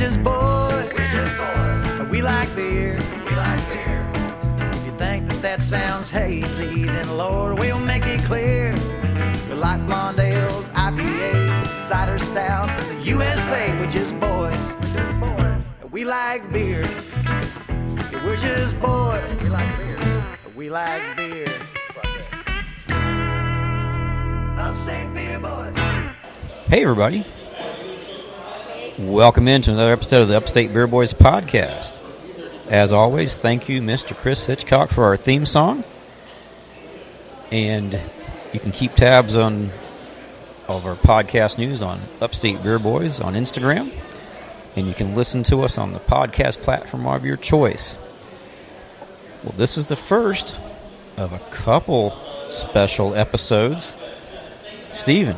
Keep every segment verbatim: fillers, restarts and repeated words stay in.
Wishers Boys. Wishers Boys. We like beer. We like beer. If you think that that sounds hazy, then Lord, we'll make it clear. We like blonde ales, I P As, cider stouts, and the U S A Wishers Boys. We like beer. Wishers Boys. We like beer. We like beer. Upstate Beer Boys. Hey, everybody. Welcome into another episode of the Upstate Beer Boys podcast. As always, thank you, Mister Kris Hitchcock, for our theme song. And you can keep tabs on all of our podcast news on Upstate Beer Boys on Instagram. And you can listen to us on the podcast platform of your choice. Well, this is the first of a couple special episodes. Steven,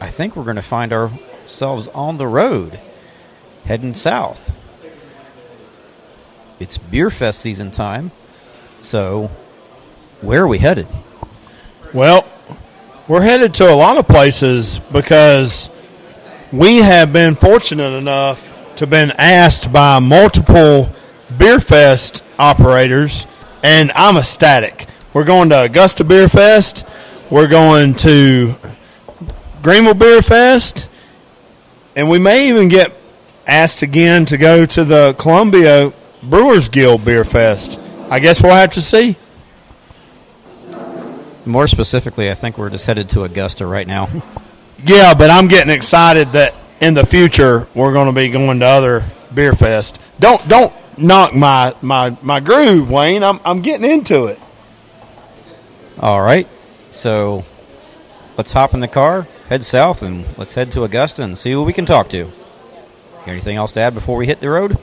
I think we're going to find our... ourselves on the road heading south. It's beer fest season time, so where are we headed? Well, we're headed to a lot of places because we have been fortunate enough to have been asked by multiple beer fest operators, and I'm ecstatic. We're going to Augusta Beer Fest, we're going to Greenville Beer Fest, and we may even get asked again to go to the Columbia Brewers Guild Beer Fest. I guess we'll have to see. More specifically, I think we're just headed to Augusta right now. Yeah, but I'm getting excited that in the future we're going to be going to other beer fest. Don't don't knock my my, my groove, Wayne. I'm I'm getting into it. All right. So let's hop in the car, head south, and let's head to Augusta and see who we can talk to. You got anything else to add before we hit the road?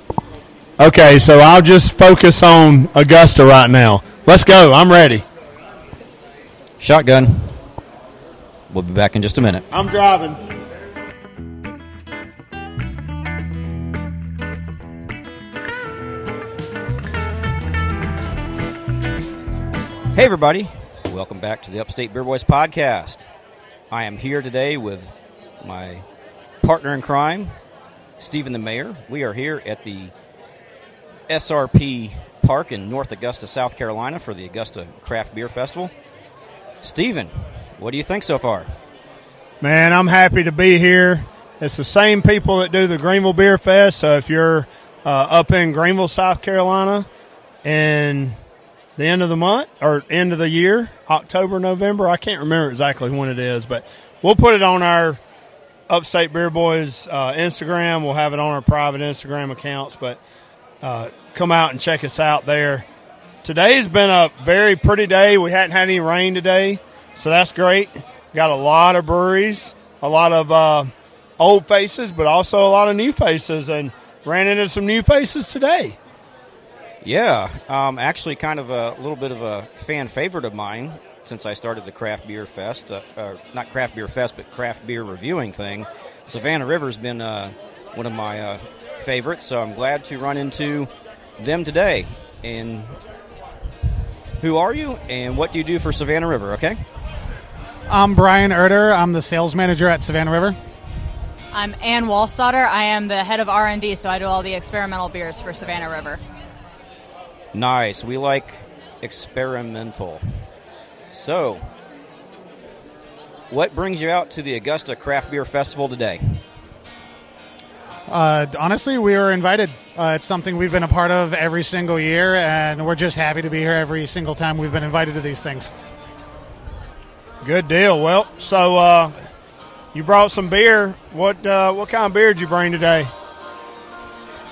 Okay, so I'll just focus on Augusta right now. Let's go. I'm ready. Shotgun. We'll be back in just a minute. I'm driving. Hey, everybody. Welcome back to the Upstate Beer Boys podcast. I am here today with my partner in crime, Stephen the Mayor. We are here at the S R P Park in North Augusta, South Carolina for the Augusta Craft Beer Festival. Stephen, what do you think so far? Man, I'm happy to be here. It's the same people that do the Greenville Beer Fest, so if you're uh, up in Greenville, South Carolina, and the end of the month, or end of the year, October, November. I can't remember exactly when it is, but we'll put it on our Upstate Beer Boys uh, Instagram. We'll have it on our private Instagram accounts, but uh, come out and check us out there. Today's been a very pretty day. We hadn't had any rain today, so that's great. Got a lot of breweries, a lot of uh, old faces, but also a lot of new faces, and ran into some new faces today. Yeah, um, actually kind of a little bit of a fan favorite of mine since I started the Craft Beer Fest, uh, uh, not Craft Beer Fest, but Craft Beer Reviewing thing. Savannah River's been uh, one of my uh, favorites, so I'm glad to run into them today. And who are you, and what do you do for Savannah River, okay? I'm Brian Erder. I'm the sales manager at Savannah River. I'm Ann Walstotter. I am the head of R and D, so I do all the experimental beers for Savannah River. Nice. We like experimental. So, what brings you out to the Augusta Craft Beer Festival today? Uh, honestly, we were invited. Uh, it's something we've been a part of every single year, and we're just happy to be here every single time we've been invited to these things. Good deal. Well, so uh, you brought some beer. What uh, what kind of beer did you bring today?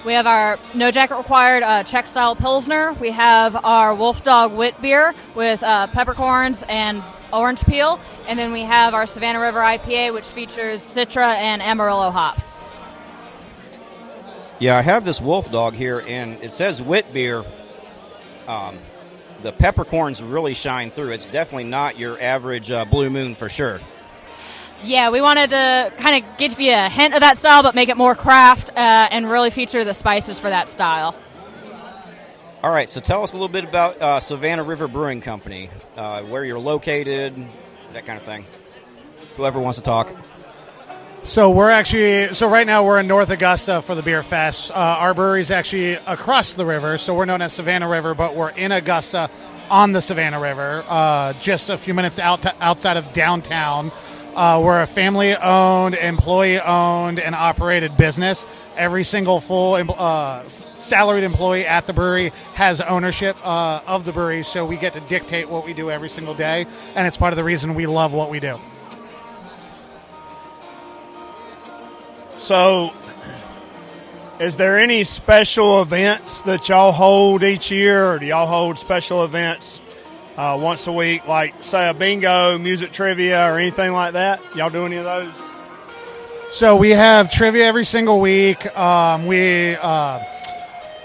We have our No Jacket Required uh, Czech-style Pilsner. We have our Wolf Dog Wit Beer with uh, peppercorns and orange peel. And then we have our Savannah River I P A, which features Citra and Amarillo hops. Yeah, I have this Wolf Dog here, and it says Wit Beer. Um, the peppercorns really shine through. It's definitely not your average uh, Blue Moon for sure. Yeah, we wanted to kind of give you a hint of that style, but make it more craft uh, and really feature the spices for that style. All right, so tell us a little bit about uh, Savannah River Brewing Company, uh, where you're located, that kind of thing. Whoever wants to talk. So we're actually, so right now we're in North Augusta for the Beer Fest. Uh, our brewery's actually across the river, so we're known as Savannah River, but we're in Augusta on the Savannah River, uh, just a few minutes out to, outside of downtown. Uh, we're a family-owned, employee-owned, and operated business. Every single full uh, salaried employee at the brewery has ownership uh, of the brewery, so we get to dictate what we do every single day, and it's part of the reason we love what we do. So, is there any special events that y'all hold each year, or do y'all hold special events Uh, once a week, like, say, a bingo, music trivia, or anything like that? Y'all do any of those? So we have trivia every single week. Um, we uh,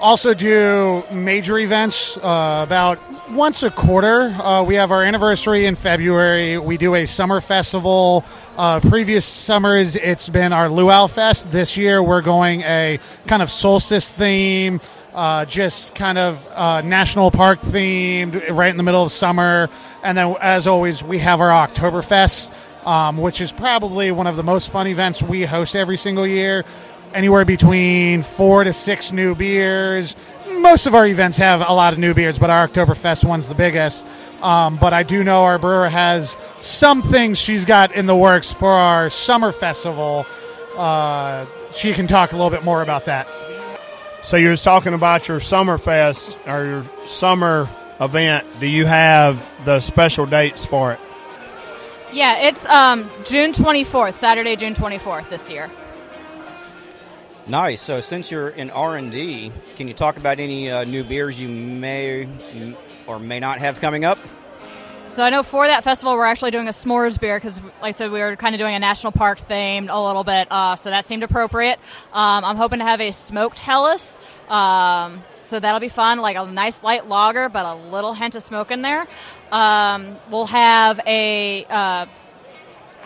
also do major events uh, about once a quarter. Uh, we have our anniversary in February. We do a summer festival. Uh, previous summers, it's been our Luau Fest. This year, we're going a kind of solstice theme. Uh, just kind of uh, national park themed, right in the middle of summer. And then, as always, we have our Oktoberfest, um, which is probably one of the most fun events we host every single year. Anywhere between four to six new beers. Most of our events have a lot of new beers, but our Oktoberfest one's the biggest. Um, but I do know our brewer has some things she's got in the works for our summer festival. Uh, she can talk a little bit more about that. So you were talking about your summer fest or your summer event. Do you have the special dates for it? Yeah, it's um, June twenty-fourth, Saturday, June twenty-fourth this year. Nice. So since you're in R and D, can you talk about any uh, new beers you may or may not have coming up? So I know for that festival, we're actually doing a s'mores beer because, like I said, we were kind of doing a national park themed a little bit, uh, so that seemed appropriate. Um, I'm hoping to have a smoked Helles, um, so that'll be fun, like a nice light lager, but a little hint of smoke in there. Um, we'll have a uh,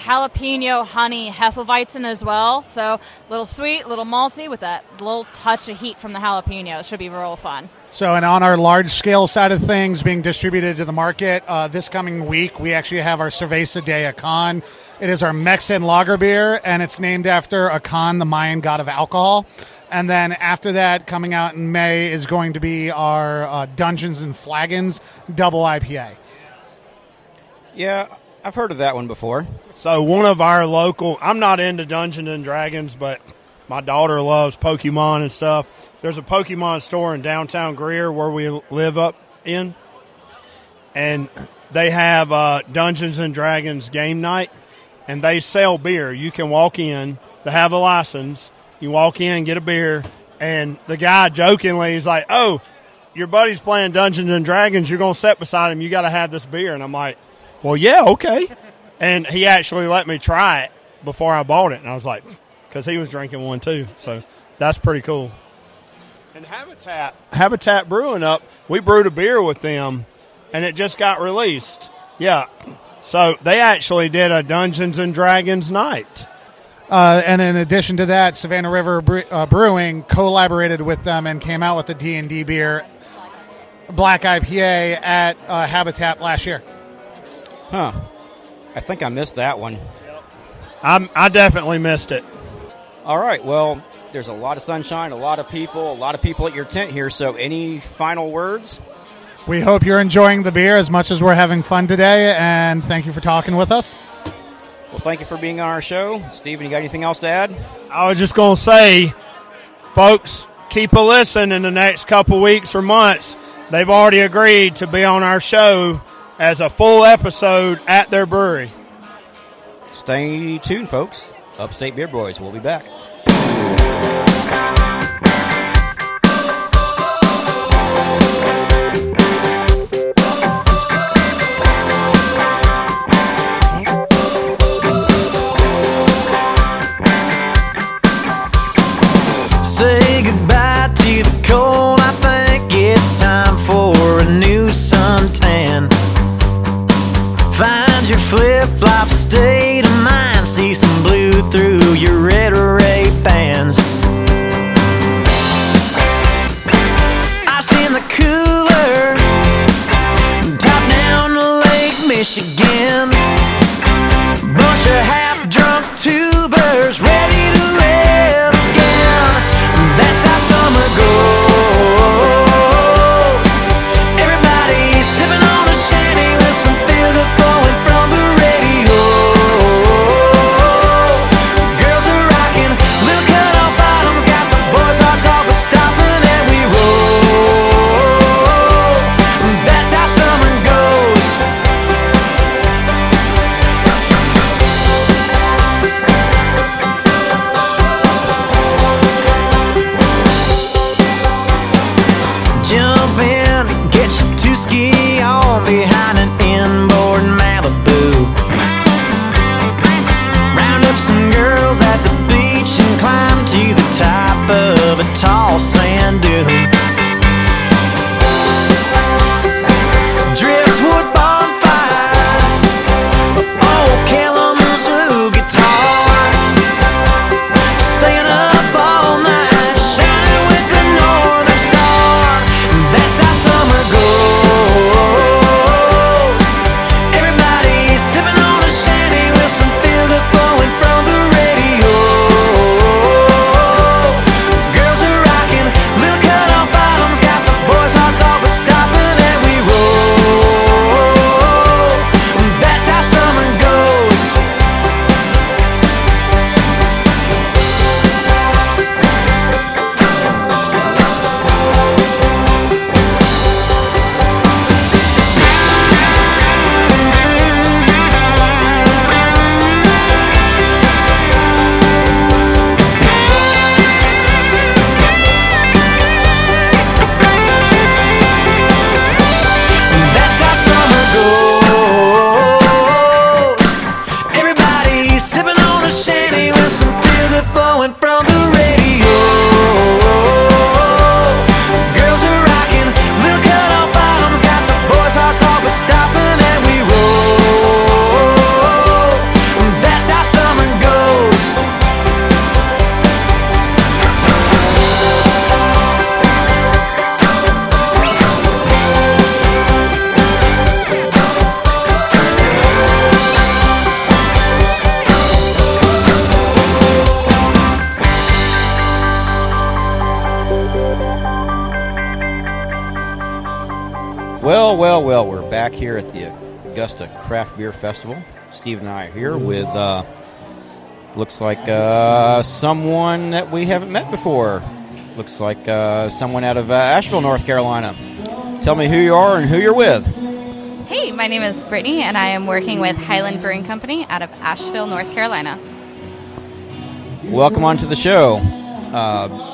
jalapeno honey Hefeweizen as well, so a little sweet, a little malty with that little touch of heat from the jalapeno. It should be real fun. So, and on our large-scale side of things being distributed to the market, uh, this coming week we actually have our Cerveza de Akan. It is our Mexican lager beer, and it's named after Akan, the Mayan god of alcohol. And then after that, coming out in May, is going to be our uh, Dungeons and Flagons double I P A. Yeah, I've heard of that one before. So one of our local – I'm not into Dungeons and Dragons, but my daughter loves Pokemon and stuff. There's a Pokemon store in downtown Greer where we live up in, and they have uh, Dungeons and Dragons game night, and they sell beer. You can walk in. They have a license. You walk in, get a beer, and the guy jokingly is like, oh, your buddy's playing Dungeons and Dragons. You're going to sit beside him. You got to have this beer. And I'm like, well, yeah, okay. And he actually let me try it before I bought it, and I was like, because he was drinking one too. So that's pretty cool. And Habitat, Habitat Brewing up, we brewed a beer with them, and it just got released. Yeah, so they actually did a Dungeons and Dragons night. Uh, and in addition to that, Savannah River Bre- uh, Brewing collaborated with them and came out with a D and D beer, Black I P A, at uh, Habitat last year. Huh. I think I missed that one. Yep. I'm, I definitely missed it. All right, well... There's a lot of sunshine, a lot of people, a lot of people at your tent here. So any final words? We hope you're enjoying the beer as much as we're having fun today, and thank you for talking with us. Well, thank you for being on our show. Steven, you got anything else to add? I was just going to say, folks, keep a listen in the next couple weeks or months. They've already agreed to be on our show as a full episode at their brewery. Stay tuned, folks. Upstate Beer Boys, we'll be back. Say goodbye to the cold. I think it's time for a new suntan. Find your flip-flop state of mind. See some blue through your red array bands. you. Driftwood bonfire, old Kalamazoo guitar, staying up all night, shining with the northern star. That's how summer goes. Everybody sipping on a shandy with some filter flowing from the radio. Girls are rocking little cut-off bottoms, got the boys' hearts all but stopping, and we roll. That's how summer goes. That's how summer goes. Everybody sipping on a shandy with some feel good flowing from the radio. Girls are rocking little cut-off bottoms, got the boys' hearts all but stopping, and we roll. That's how summer goes. Well, well, well, we're back here at the Augusta Craft Beer Festival. Steve and I are here with, uh, looks like uh, someone that we haven't met before. Looks like uh, someone out of uh, Asheville, North Carolina. Tell me who you are and who you're with. Hey, my name is Brittany, and I am working with Highland Brewing Company out of Asheville, North Carolina. Welcome onto the show. Uh,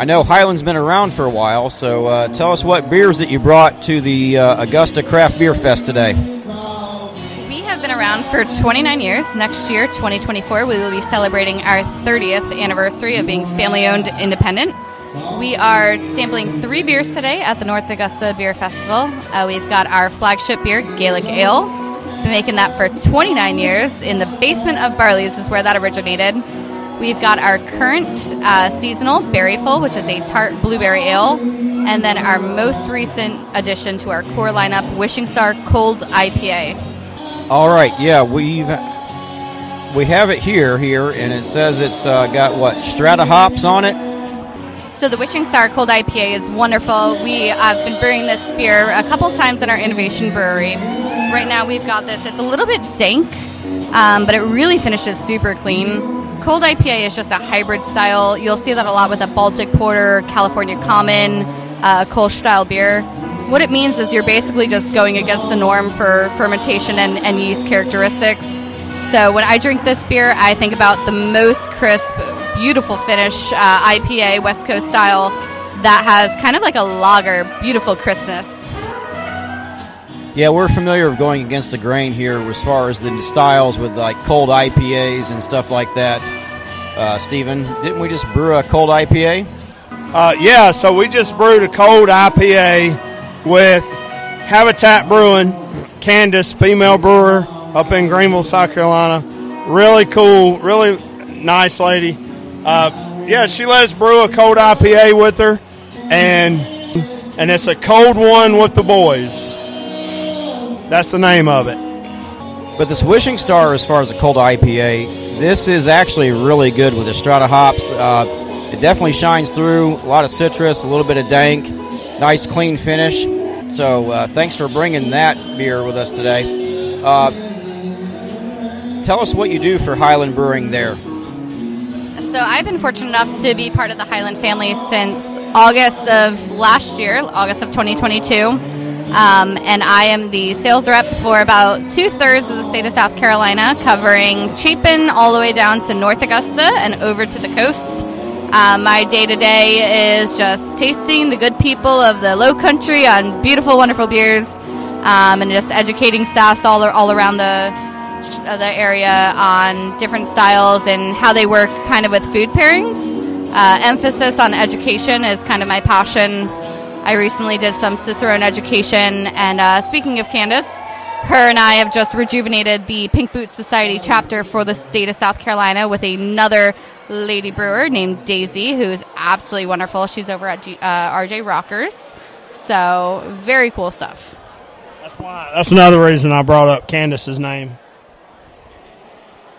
I know Highland's been around for a while, so uh, tell us what beers that you brought to the uh, Augusta Craft Beer Fest today. We have been around for twenty-nine years. Next year, twenty twenty-four, we will be celebrating our thirtieth anniversary of being family-owned independent. We are sampling three beers today at the North Augusta Beer Festival. Uh, we've got our flagship beer, Gaelic Ale. Been making that for twenty-nine years. In the basement of Barley's is where that originated. We've got our current uh, seasonal, Berryful, which is a tart blueberry ale. And then our most recent addition to our core lineup, Wishing Star Cold I P A. All right, yeah, we've we have it here, here, and it says it's uh, got, what, strata hops on it? So the Wishing Star Cold I P A is wonderful. We have been brewing this beer a couple times in our Innovation Brewery. Right now we've got this. It's a little bit dank, um, but it really finishes super clean. Cold I P A is just a hybrid style. You'll see that a lot with a Baltic Porter, California Common, uh, Kolsch-style beer. What it means is you're basically just going against the norm for fermentation and, and yeast characteristics. So when I drink this beer, I think about the most crisp, beautiful finish uh, I P A, West Coast style, that has kind of like a lager, beautiful crispness. Yeah, we're familiar with going against the grain here as far as the styles with like cold I P As and stuff like that. Uh, Stephen, didn't we just brew a cold I P A? Uh, yeah, so we just brewed a cold I P A with Habitat Brewing, Candace, female brewer up in Greenville, South Carolina. Really cool, really nice lady. Uh, yeah, she let us brew a cold I P A with her, and and it's a cold one with the boys. That's the name of it. But this Wishing Star, as far as a cold I P A, this is actually really good with the strata hops. Uh, it definitely shines through. A lot of citrus, a little bit of dank, nice clean finish. So uh, thanks for bringing that beer with us today. Uh, tell us what you do for Highland Brewing there. So I've been fortunate enough to be part of the Highland family since August of last year, August of twenty twenty-two. Um, and I am the sales rep for about two-thirds of the state of South Carolina, covering Chapin all the way down to North Augusta and over to the coast. Uh, my day-to-day is just tasting the good people of the Low Country on beautiful, wonderful beers, um, and just educating staffs all, all around the, uh, the area on different styles and how they work kind of with food pairings. Uh, emphasis on education is kind of my passion. I recently did some Cicerone education, and uh, speaking of Candace, her and I have just rejuvenated the Pink Boot Society chapter for the state of South Carolina with another lady brewer named Daisy, who is absolutely wonderful. She's over at G- uh, R J Rockers, so very cool stuff. That's why. That's another reason I brought up Candace's name.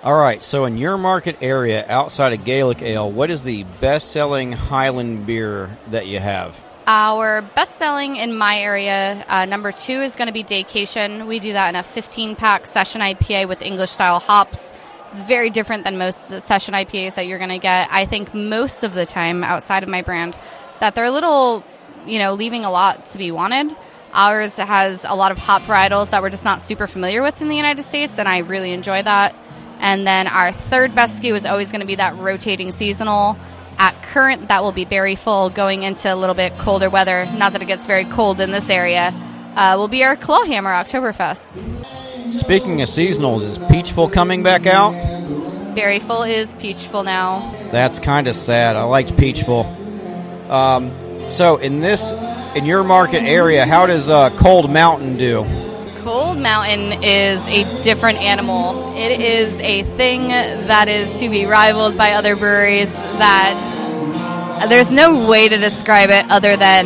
All right, so in your market area outside of Gaelic Ale, what is the best-selling Highland beer that you have? Our best-selling in my area, uh, number two, is going to be Daycation. We do that in a fifteen-pack session I P A with English-style hops. It's very different than most session I P As that you're going to get. I think most of the time outside of my brand that they're a little, you know, leaving a lot to be wanted. Ours has a lot of hop varietals that we're just not super familiar with in the United States, and I really enjoy that. And then our third best S K U is always going to be that rotating seasonal. At current, that will be Berryful, going into a little bit colder weather. Not that it gets very cold in this area. Uh, will be our Clawhammer Oktoberfest. Speaking of seasonals, is Peachful coming back out? Berryful is Peachful now. That's kind of sad. I liked Peachful. Um, so in this, in your market area, how does uh, Cold Mountain do? Cold Mountain is a different animal. It is a thing that is to be rivaled by other breweries that there's no way to describe it other than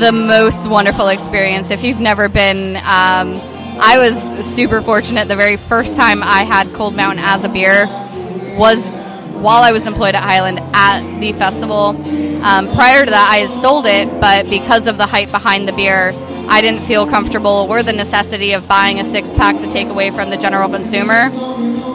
the most wonderful experience. If you've never been, um, I was super fortunate. The very first time I had Cold Mountain as a beer was while I was employed at Highland at the festival. Um, prior to that, I had sold it, but because of the hype behind the beer, I didn't feel comfortable or the necessity of buying a six-pack to take away from the general consumer.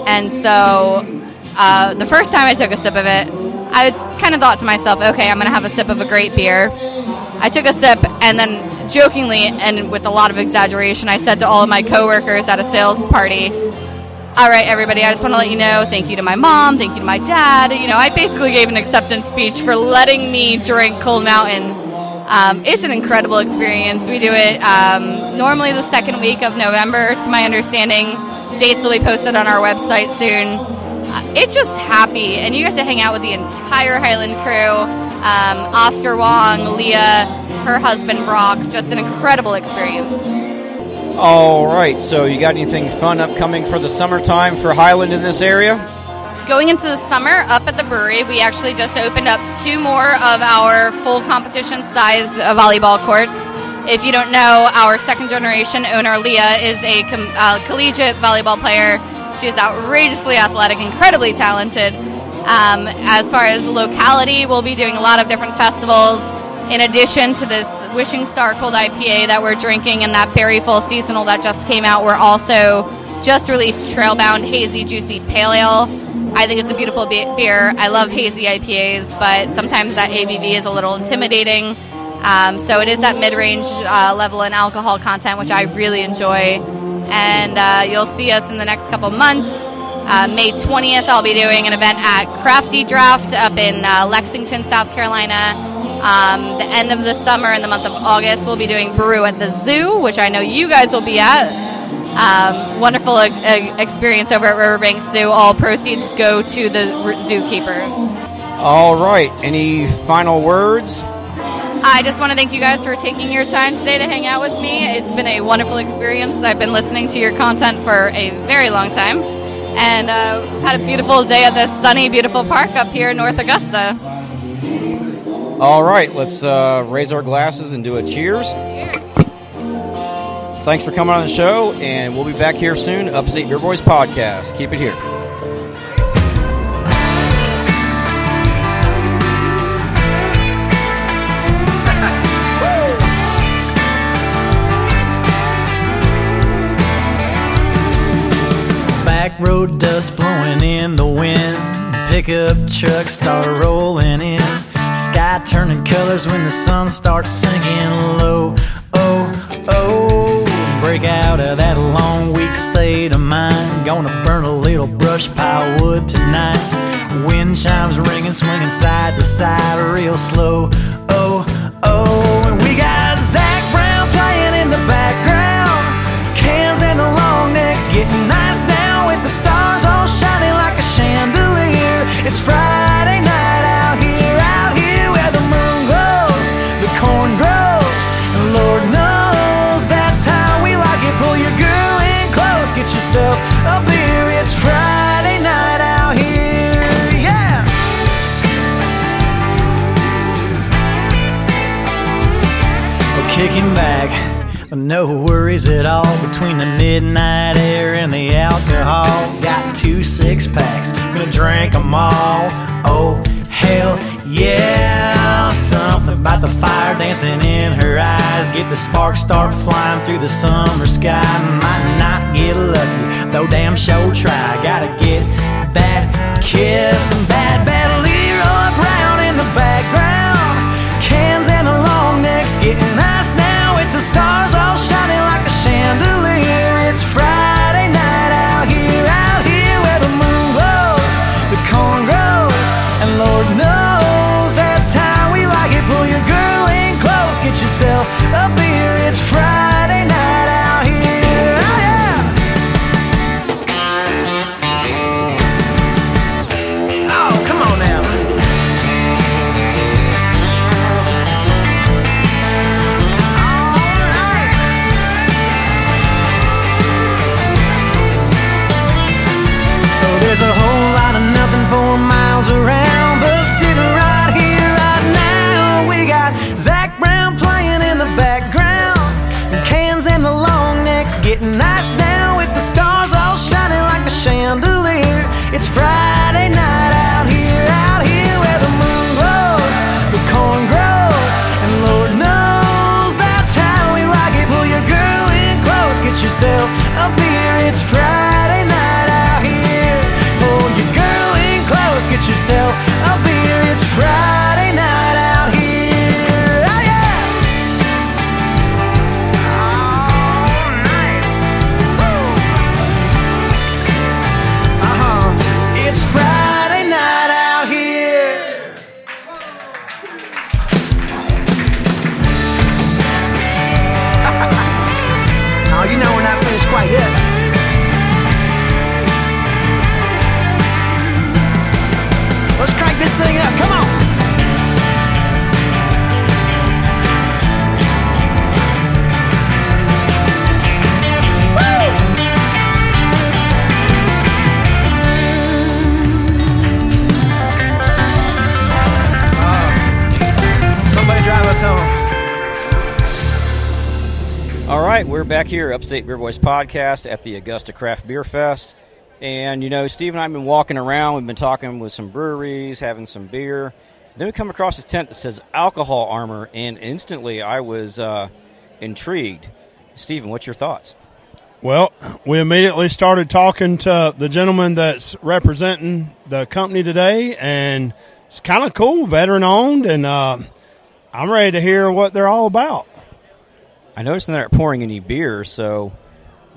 And so uh, the first time I took a sip of it, I kind of thought to myself, okay, I'm going to have a sip of a great beer. I took a sip, and then jokingly and with a lot of exaggeration, I said to all of my coworkers at a sales party, all right, everybody, I just want to let you know, thank you to my mom, thank you to my dad. You know, I basically gave an acceptance speech for letting me drink Cold Mountain. Um, it's an incredible experience. We do it um, normally the second week of November, to my understanding. Dates will be posted on our website soon. Uh, it's just happy, and you get to hang out with the entire Highland crew. Um, Oscar Wong, Leah, her husband Brock, just an incredible experience. All right, so you got anything fun upcoming for the summertime for Highland in this area? Going into the summer, up at the brewery, we actually just opened up two more of our full competition size volleyball courts. If you don't know, our second generation owner, Leah, is a com- uh, collegiate volleyball player. She is outrageously athletic, incredibly talented. Um, as far as locality, we'll be doing a lot of different festivals. In addition to this Wishing Star Cold I P A that we're drinking and that Berryful seasonal that just came out, we're also just released Trailbound Hazy Juicy Pale Ale. I think it's a beautiful beer. I love hazy I P As, but sometimes that A B V is a little intimidating. Um, so it is that mid-range uh, level in alcohol content, which I really enjoy. And uh, you'll see us in the next couple months. Uh, May twentieth, I'll be doing an event at Crafty Draft up in uh, Lexington, South Carolina. Um, the end of the summer, in the month of August, we'll be doing Brew at the Zoo, which I know you guys will be at. Um, wonderful uh, experience over at Riverbank Zoo. All proceeds go to the zookeepers. All right. Any final words? I just want to thank you guys for taking your time today to hang out with me. It's been a wonderful experience. I've been listening to your content for a very long time, and uh, we've had a beautiful day at this sunny, beautiful park up here in North Augusta. All right. Let's uh, raise our glasses and do a cheers. Cheers. Thanks for coming on the show, and we'll be back here soon. Upstate Beer Boys Podcast. Keep it here. Back road dust blowing in the wind. Pickup trucks start rolling in. Sky turning colors when the sun starts sinking low. Oh, oh. Break out of that long weak state of mind. Gonna burn a little brush pile wood tonight. Wind chimes ringing, swinging side to side real slow. Oh, oh, and we got Zach Brown playing in the background. Cans and the long necks getting nice now with the stars all shining like a chandelier. It's Friday kicking back with no worries at all. Between the midnight air and the alcohol, got two six packs, gonna drink them all. Oh hell yeah. Something about the fire dancing in her eyes, get the sparks start flying through the summer sky. Might not get lucky, though damn sure try. Gotta get that kiss and bad bad Leroy Brown in the background. Cans and the long necks getting iced now with the stars all shining like a chandelier. It's Friday night out here, out here where the moon glows, the corn grows, and Lord knows that's how we like it. Pull your girl in close, get yourself a beer. It's Friday night out here, oh yeah. There's a whole lot of nothing for miles around, but sitting right here, right now, we got Zach Brown playing in the background, and cans and the long necks getting iced down with the stars all shining like a chandelier. It's Friday night out here, out here where the moon glows, the corn grows, and Lord knows that's how we like it. Pull your girl in close, get yourself a beer. It's Friday night out here. Pull your girl in close, get yourself a beer. It's Friday night out here. Oh yeah! All night. Woo. Uh-huh. It's Friday night out here. Oh, you know we're not finished quite yet. Let's crank this thing up, come on! Woo! Uh, somebody drive us home. All right, we're back here, Upstate Beer Boys Podcast at the Augusta Craft Beer Fest. And, you know, Steve and I have been walking around. We've been talking with some breweries, having some beer. Then we come across this tent that says Alcohol Armor, and instantly I was uh, intrigued. Steven, what's your thoughts? Well, we immediately started talking to the gentleman that's representing the company today, and it's kind of cool, veteran-owned, and uh, I'm ready to hear what they're all about. I noticed they're not pouring any beer, so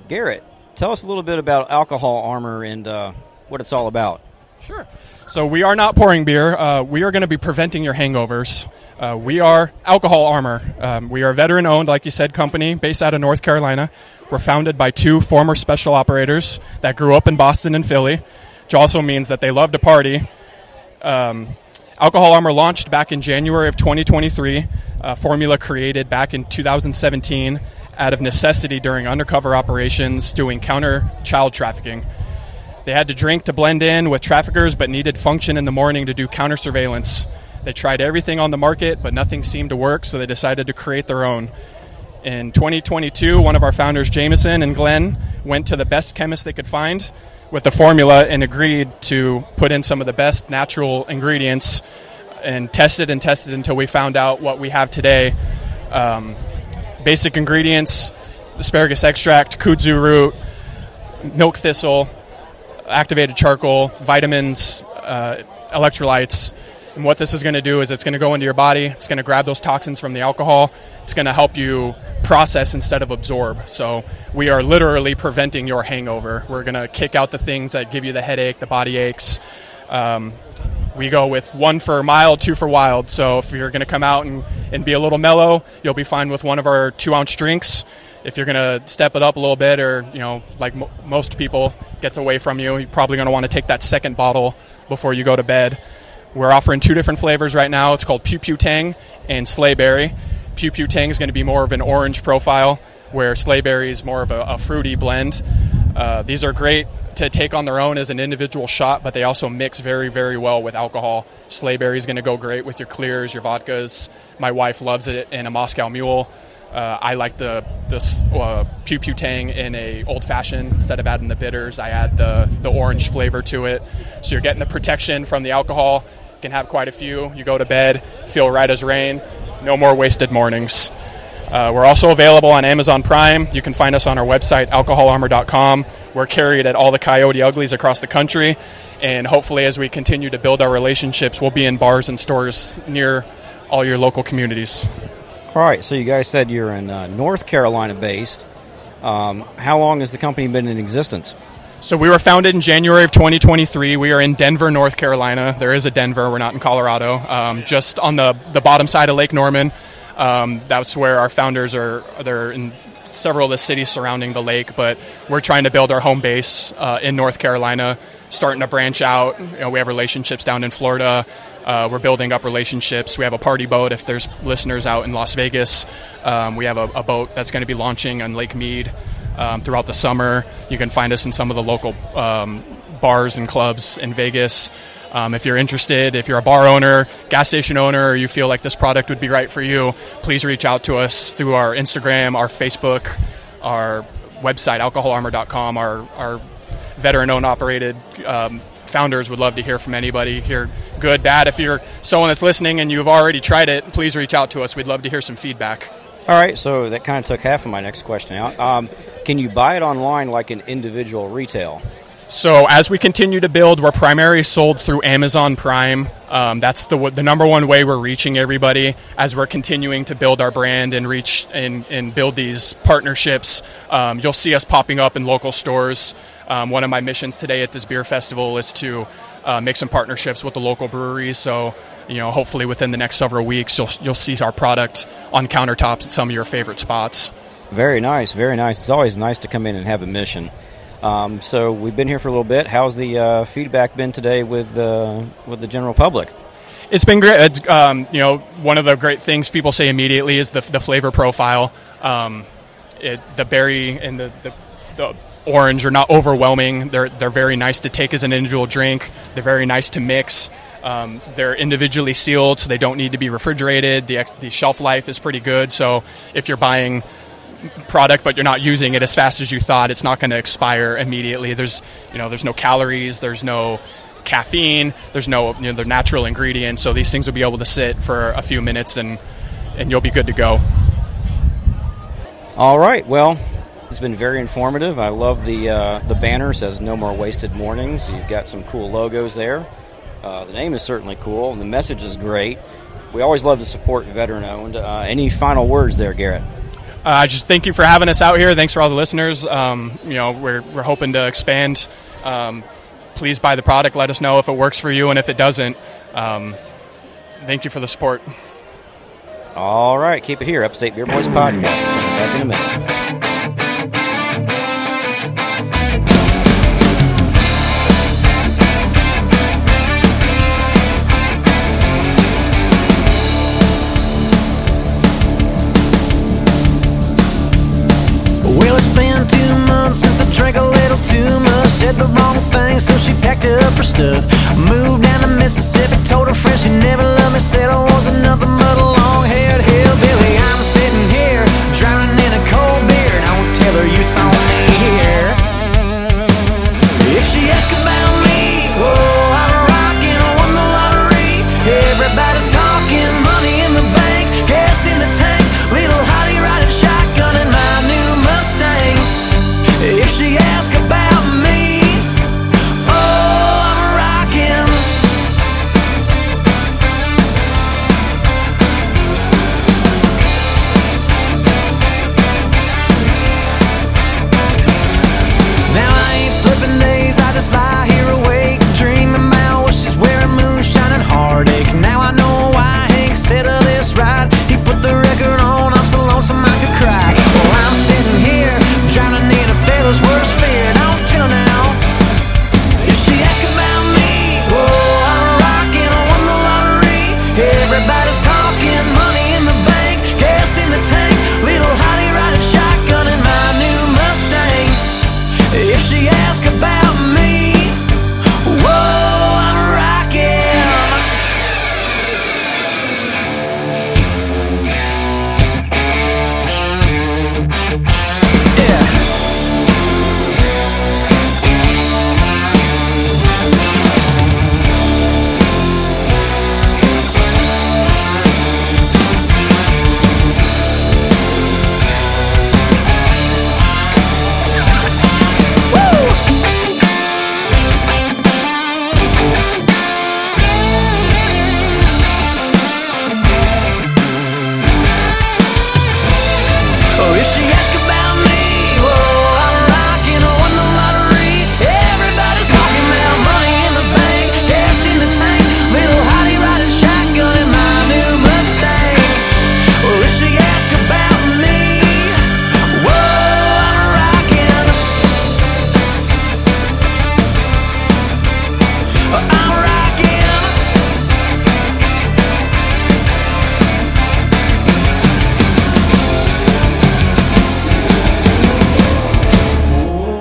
Garrett, tell us a little bit about Alcohol Armor and uh, what it's all about. Sure. So we are not pouring beer. Uh, we are going to be preventing your hangovers. Uh, we are Alcohol Armor. Um, we are a veteran-owned, like you said, company based out of North Carolina. We're founded by two former special operators that grew up in Boston and Philly, which also means that they love to party. Um, Alcohol Armor launched back in January of twenty twenty-three, a formula created back in two thousand seventeen out of necessity during undercover operations doing counter child trafficking. They had to drink to blend in with traffickers but needed function in the morning to do counter surveillance. They tried everything on the market but nothing seemed to work, so they decided to create their own. In twenty twenty-two, one of our founders, Jameson and Glenn, went to the best chemists they could find with the formula and agreed to put in some of the best natural ingredients and tested and tested until we found out what we have today. Um, Basic ingredients, asparagus extract, kudzu root, milk thistle, activated charcoal, vitamins, uh, electrolytes. And what this is going to do is it's going to go into your body. It's going to grab those toxins from the alcohol. It's going to help you process instead of absorb. So we are literally preventing your hangover. We're going to kick out the things that give you the headache, the body aches. Um, We go with one for mild, two for wild. So if you're going to come out and, and be a little mellow, you'll be fine with one of our two-ounce drinks. If you're going to step it up a little bit or, you know, like m- most people gets away from you, you're probably going to want to take that second bottle before you go to bed. We're offering two different flavors right now. It's called Pew Pew Tang and Slayberry. Pew Pew Tang is going to be more of an orange profile, where Slayberry is more of a, a fruity blend. Uh, these are great to take on their own as an individual shot, but they also mix very, very well with alcohol. Slayberry is going to go great with your clears, your vodkas. My wife loves it in a Moscow Mule. Uh, I like the the uh, Pew Pew Tang in a old fashioned. Instead of adding the bitters, I add the, the orange flavor to it. So you're getting the protection from the alcohol. You can have quite a few. You go to bed, feel right as rain. No more wasted mornings. Uh, we're also available on Amazon Prime. You can find us on our website, alcohol armor dot com. We're carried at all the Coyote Uglies across the country. And hopefully as we continue to build our relationships, we'll be in bars and stores near all your local communities. All right, so you guys said you're in uh, North Carolina based. Um, how long has the company been in existence? So we were founded in January of twenty twenty-three. We are in Denver, North Carolina. There is a Denver. We're not in Colorado. Um, just on the, the bottom side of Lake Norman. Um, that's where our founders are. They're in several of the cities surrounding the lake, but we're trying to build our home base uh, in North Carolina, starting to branch out. You know, we have relationships down in Florida. Uh, we're building up relationships. We have a party boat if there's listeners out in Las Vegas. Um, we have a, a boat that's going to be launching on Lake Mead um, throughout the summer. You can find us in some of the local um, bars and clubs in Vegas. Um, if you're interested, if you're a bar owner, gas station owner, or you feel like this product would be right for you, please reach out to us through our Instagram, our Facebook, our website, alcohol armor dot com, our, our veteran-owned operated um founders would love to hear from anybody here, good, bad. If you're someone that's listening and you've already tried it, please reach out to us. We'd love to hear some feedback. All right, so that kind of took half of my next question out. Um, can you buy it online like an individual retail? So as we continue to build, we're primarily sold through Amazon Prime. Um, that's the the number one way we're reaching everybody as we're continuing to build our brand and reach and, and build these partnerships. Um, you'll see us popping up in local stores. Um, one of my missions today at this beer festival is to uh, make some partnerships with the local breweries. So, you know, hopefully within the next several weeks, you'll you'll see our product on countertops at some of your favorite spots. Very nice, very nice. It's always nice to come in and have a mission. Um, so we've been here for a little bit. How's the uh, feedback been today with uh, with the general public? It's been great. It's, um, you know, one of the great things people say immediately is the the flavor profile. Um, it, the berry and the the, the orange are not overwhelming. They're they're very nice to take as an individual drink. They're very nice to mix. Um, they're individually sealed, so they don't need to be refrigerated. The the shelf life is pretty good. So if you're buying product but you're not using it as fast as you thought, it's not going to expire immediately. There's, you know, there's no calories, there's no caffeine, there's no, you know, they're natural ingredients, so these things will be able to sit for a few minutes and and you'll be good to go. All right, well, it's been very informative. I love the uh the banner says no more wasted mornings. You've got some cool logos there. Uh the name is certainly cool and the message is great. We always love to support veteran owned. Uh any final words there, Garrett? Uh, just thank you for having us out here. Thanks for all the listeners. Um, you know, we're we're hoping to expand. Um, please buy the product. Let us know if it works for you and if it doesn't. Um, thank you for the support. All right, keep it here. Upstate Beer Boys Podcast. Back in a minute. Said the wrong thing, so she packed up her stuff. Moved down to Mississippi, told her friends she never loved me. Said I was another but a long-haired hillbilly. I'm sitting here, drowning in a cold beer, and I won't tell her you saw me here. If she asks about me, oh, I'm rockin', I won the lottery. Everybody's talking, money in the bank, gas in the tank, little hottie riding shotgun in my new Mustang. If she asks about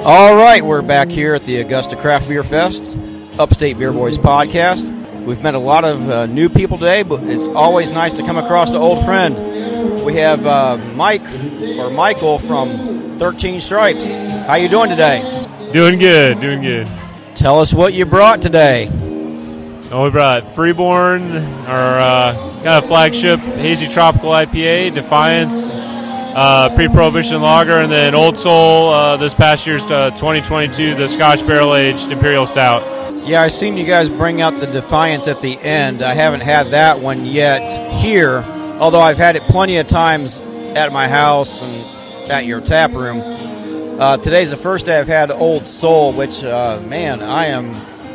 All right, we're back here at the Augusta Craft Beer Fest, Upstate Beer Boys podcast. We've met a lot of uh, new people today, but it's always nice to come across an old friend. We have uh, Mike or Michael from thirteen Stripes. How you doing today? Doing good, doing good. Tell us what you brought today. Oh, we brought Freeborn, our uh, kind of flagship hazy tropical I P A, Defiance, uh, pre-prohibition lager, and then Old Soul, uh, this past year's uh, twenty twenty-two, the Scotch barrel-aged imperial stout. Yeah, I seen you guys bring out the Defiance at the end. I haven't had that one yet here, although I've had it plenty of times at my house and at your tap room. Uh, today's the first day I've had Old Soul, which, uh, man, I am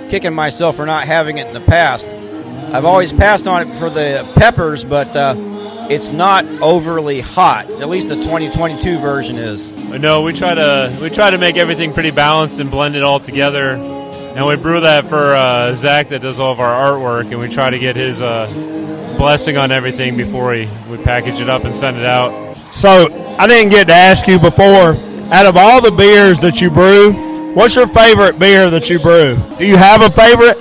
kicking myself for not having it in the past. I've always passed on it for the peppers, but uh, it's not overly hot. At least the twenty twenty-two version is. No, we try to we try to make everything pretty balanced and blend it all together. And we brew that for uh, Zach that does all of our artwork, and we try to get his uh, blessing on everything before he, we package it up and send it out. So I didn't get to ask you before, out of all the beers that you brew, what's your favorite beer that you brew? Do you have a favorite?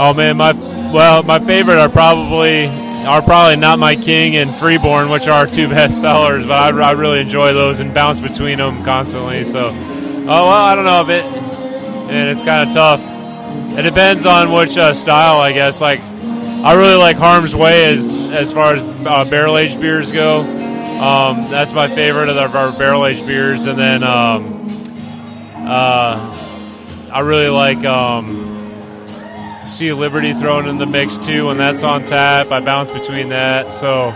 Oh, man, my well, my favorite are probably are probably Not My King and Freeborn, which are our two best sellers, but I, I really enjoy those and bounce between them constantly. So, oh, well, I don't know if it... And it's kind of tough. It depends on which uh, style, I guess. Like, I really like Harm's Way as as far as uh, barrel-aged beers go. Um, that's my favorite of our barrel-aged beers. And then um, uh, I really like um, Sea of Liberty thrown in the mix, too, when that's on tap. I bounce between that. So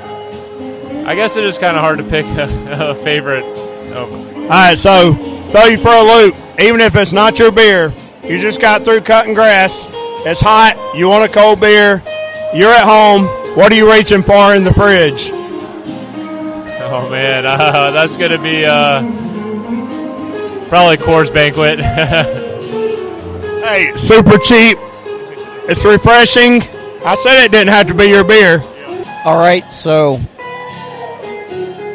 I guess it is kind of hard to pick a, a favorite. Oh. All right, so throw you for a loop. Even if it's not your beer, you just got through cutting grass, it's hot, you want a cold beer, you're at home, what are you reaching for in the fridge? Oh, man, uh, that's going to be uh, probably Coors Banquet. Hey, super cheap, it's refreshing. I said it didn't have to be your beer. All right, so,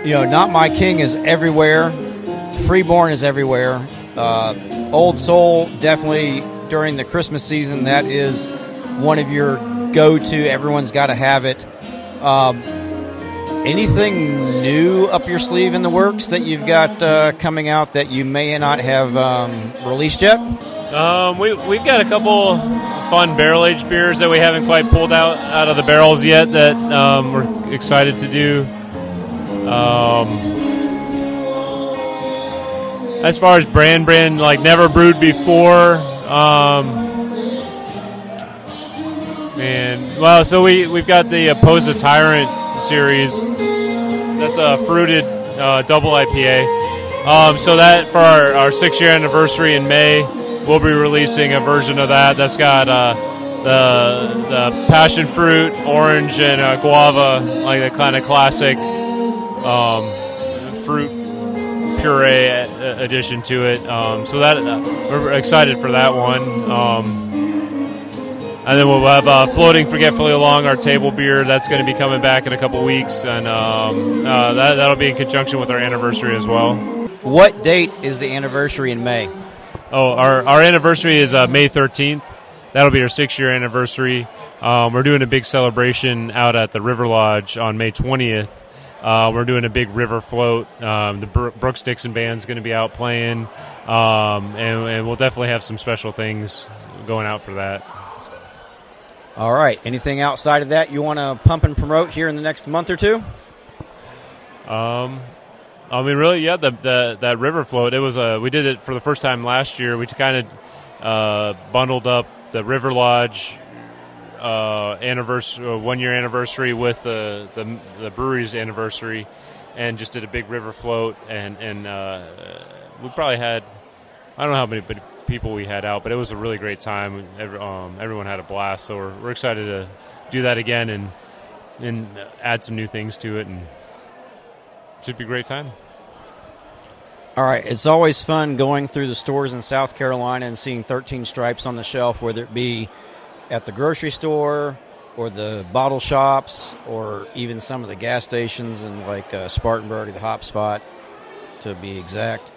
you know, Not My King is everywhere, Freeborn is everywhere. Uh, Old Soul, definitely during the Christmas season, that is one of your go-to. Everyone's got to have it. Um, anything new up your sleeve in the works that you've got uh, coming out that you may not have um, released yet? Um, we, we've got a couple fun barrel-aged beers that we haven't quite pulled out, out of the barrels yet that um, we're excited to do. Um... As far as brand, brand, like never brewed before, um, and, well, so we, we've got the Oppose the Tyrant series. That's a fruited uh, double I P A. Um, so that, for our, our six-year anniversary in May, we'll be releasing a version of that. That's got uh, the, the passion fruit, orange, and uh, guava, like the kind of classic um, fruit puree addition to it, um, so that uh, we're excited for that one, um, and then we'll have uh, Floating Forgetfully Along, our table beer. That's going to be coming back in a couple weeks, and um, uh, that, that'll be in conjunction with our anniversary as well. What date is the anniversary in May? Oh, our, our anniversary is uh, May thirteenth. That'll be our six-year anniversary. Um, we're doing a big celebration out at the River Lodge on May twentieth. Uh, we're doing a big river float. Um, the Bro- Brooks Dixon band's going to be out playing, um, and, and we'll definitely have some special things going out for that. So. All right. Anything outside of that you want to pump and promote here in the next month or two? Um, I mean, really, yeah. The, the that river float. It was a we did it for the first time last year. We kind of uh, bundled up the River Lodge Uh, anniversary, uh, one year anniversary with the, the the brewery's anniversary, and just did a big river float, and and uh, we probably had, I don't know how many people we had out, but it was a really great time. Every, um, everyone had a blast, so we're, we're excited to do that again and and add some new things to it, and it should be a great time. All right, it's always fun going through the stores in South Carolina and seeing thirteen Stripes on the shelf, whether it be at the grocery store or the bottle shops or even some of the gas stations and like uh, Spartanburg or the Hop Spot, to be exact.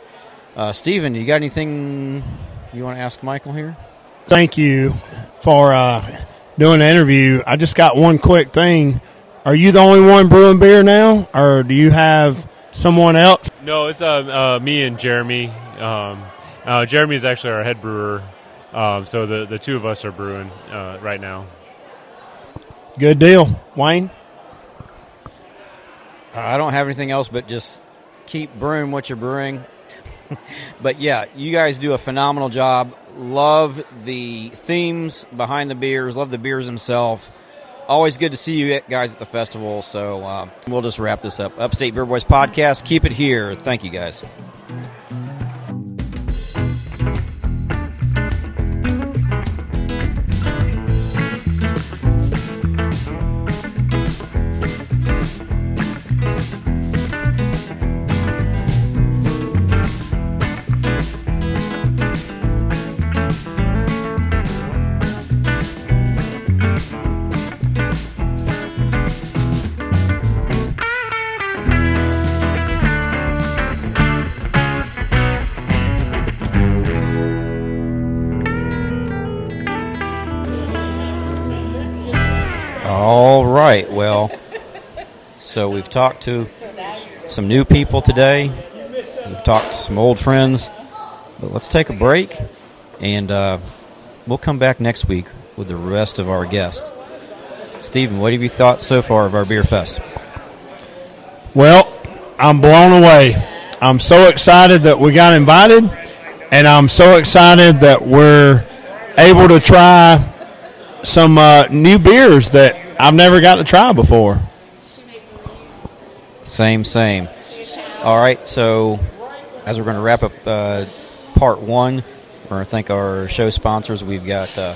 Uh, Steven, you got anything you want to ask Michael here? Thank you for uh, doing the interview. I just got one quick thing. Are you the only one brewing beer now, or do you have someone else? No, it's uh, uh, me and Jeremy. Um, uh, Jeremy is actually our head brewer, um, so the, the two of us are brewing uh, right now. Good deal. Wayne? I don't have anything else but just keep brewing what you're brewing. But, yeah, you guys do a phenomenal job. Love the themes behind the beers. Love the beers themselves. Always good to see you guys at the festival. So uh, we'll just wrap this up. Upstate Beer Boys Podcast. Keep it here. Thank you, guys. Well, so we've talked to some new people today. We've talked to some old friends. But let's take a break, and uh, we'll come back next week with the rest of our guests. Stephen, what have you thought so far of our beer fest? Well, I'm blown away. I'm so excited that we got invited, and I'm so excited that we're able to try some uh, new beers that I've never got to try before. Same, same. All right, so as we're going to wrap up uh, part one, we're going to thank our show sponsors. We've got uh,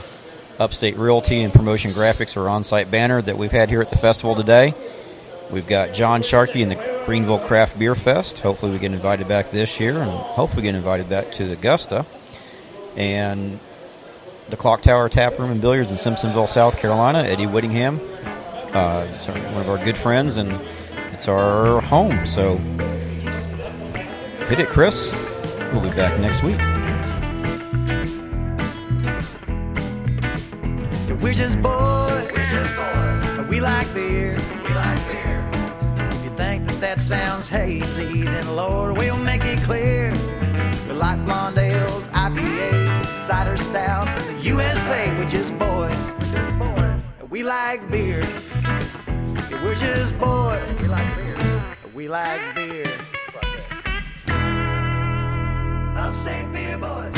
Upstate Realty and Promotion Graphics, our on-site banner that we've had here at the festival today. We've got John Sharkey and the Greenville Craft Beer Fest. Hopefully we get invited back this year, and hopefully we get invited back to Augusta. And the Clock Tower Tap Room and Billiards in Simpsonville, South Carolina. Eddie Whittingham, uh, one of our good friends, and it's our home. So hit it, Kris. We'll be back next week. We're just boys. We're just boys. We like beer. We like beer. If you think that that sounds hazy, then Lord, we'll make it clear. We like blonde ales, I P As, cider stouts in the U S A. We're just boys. We like beer. We're just boys. We like beer. Upstate Beer Boys.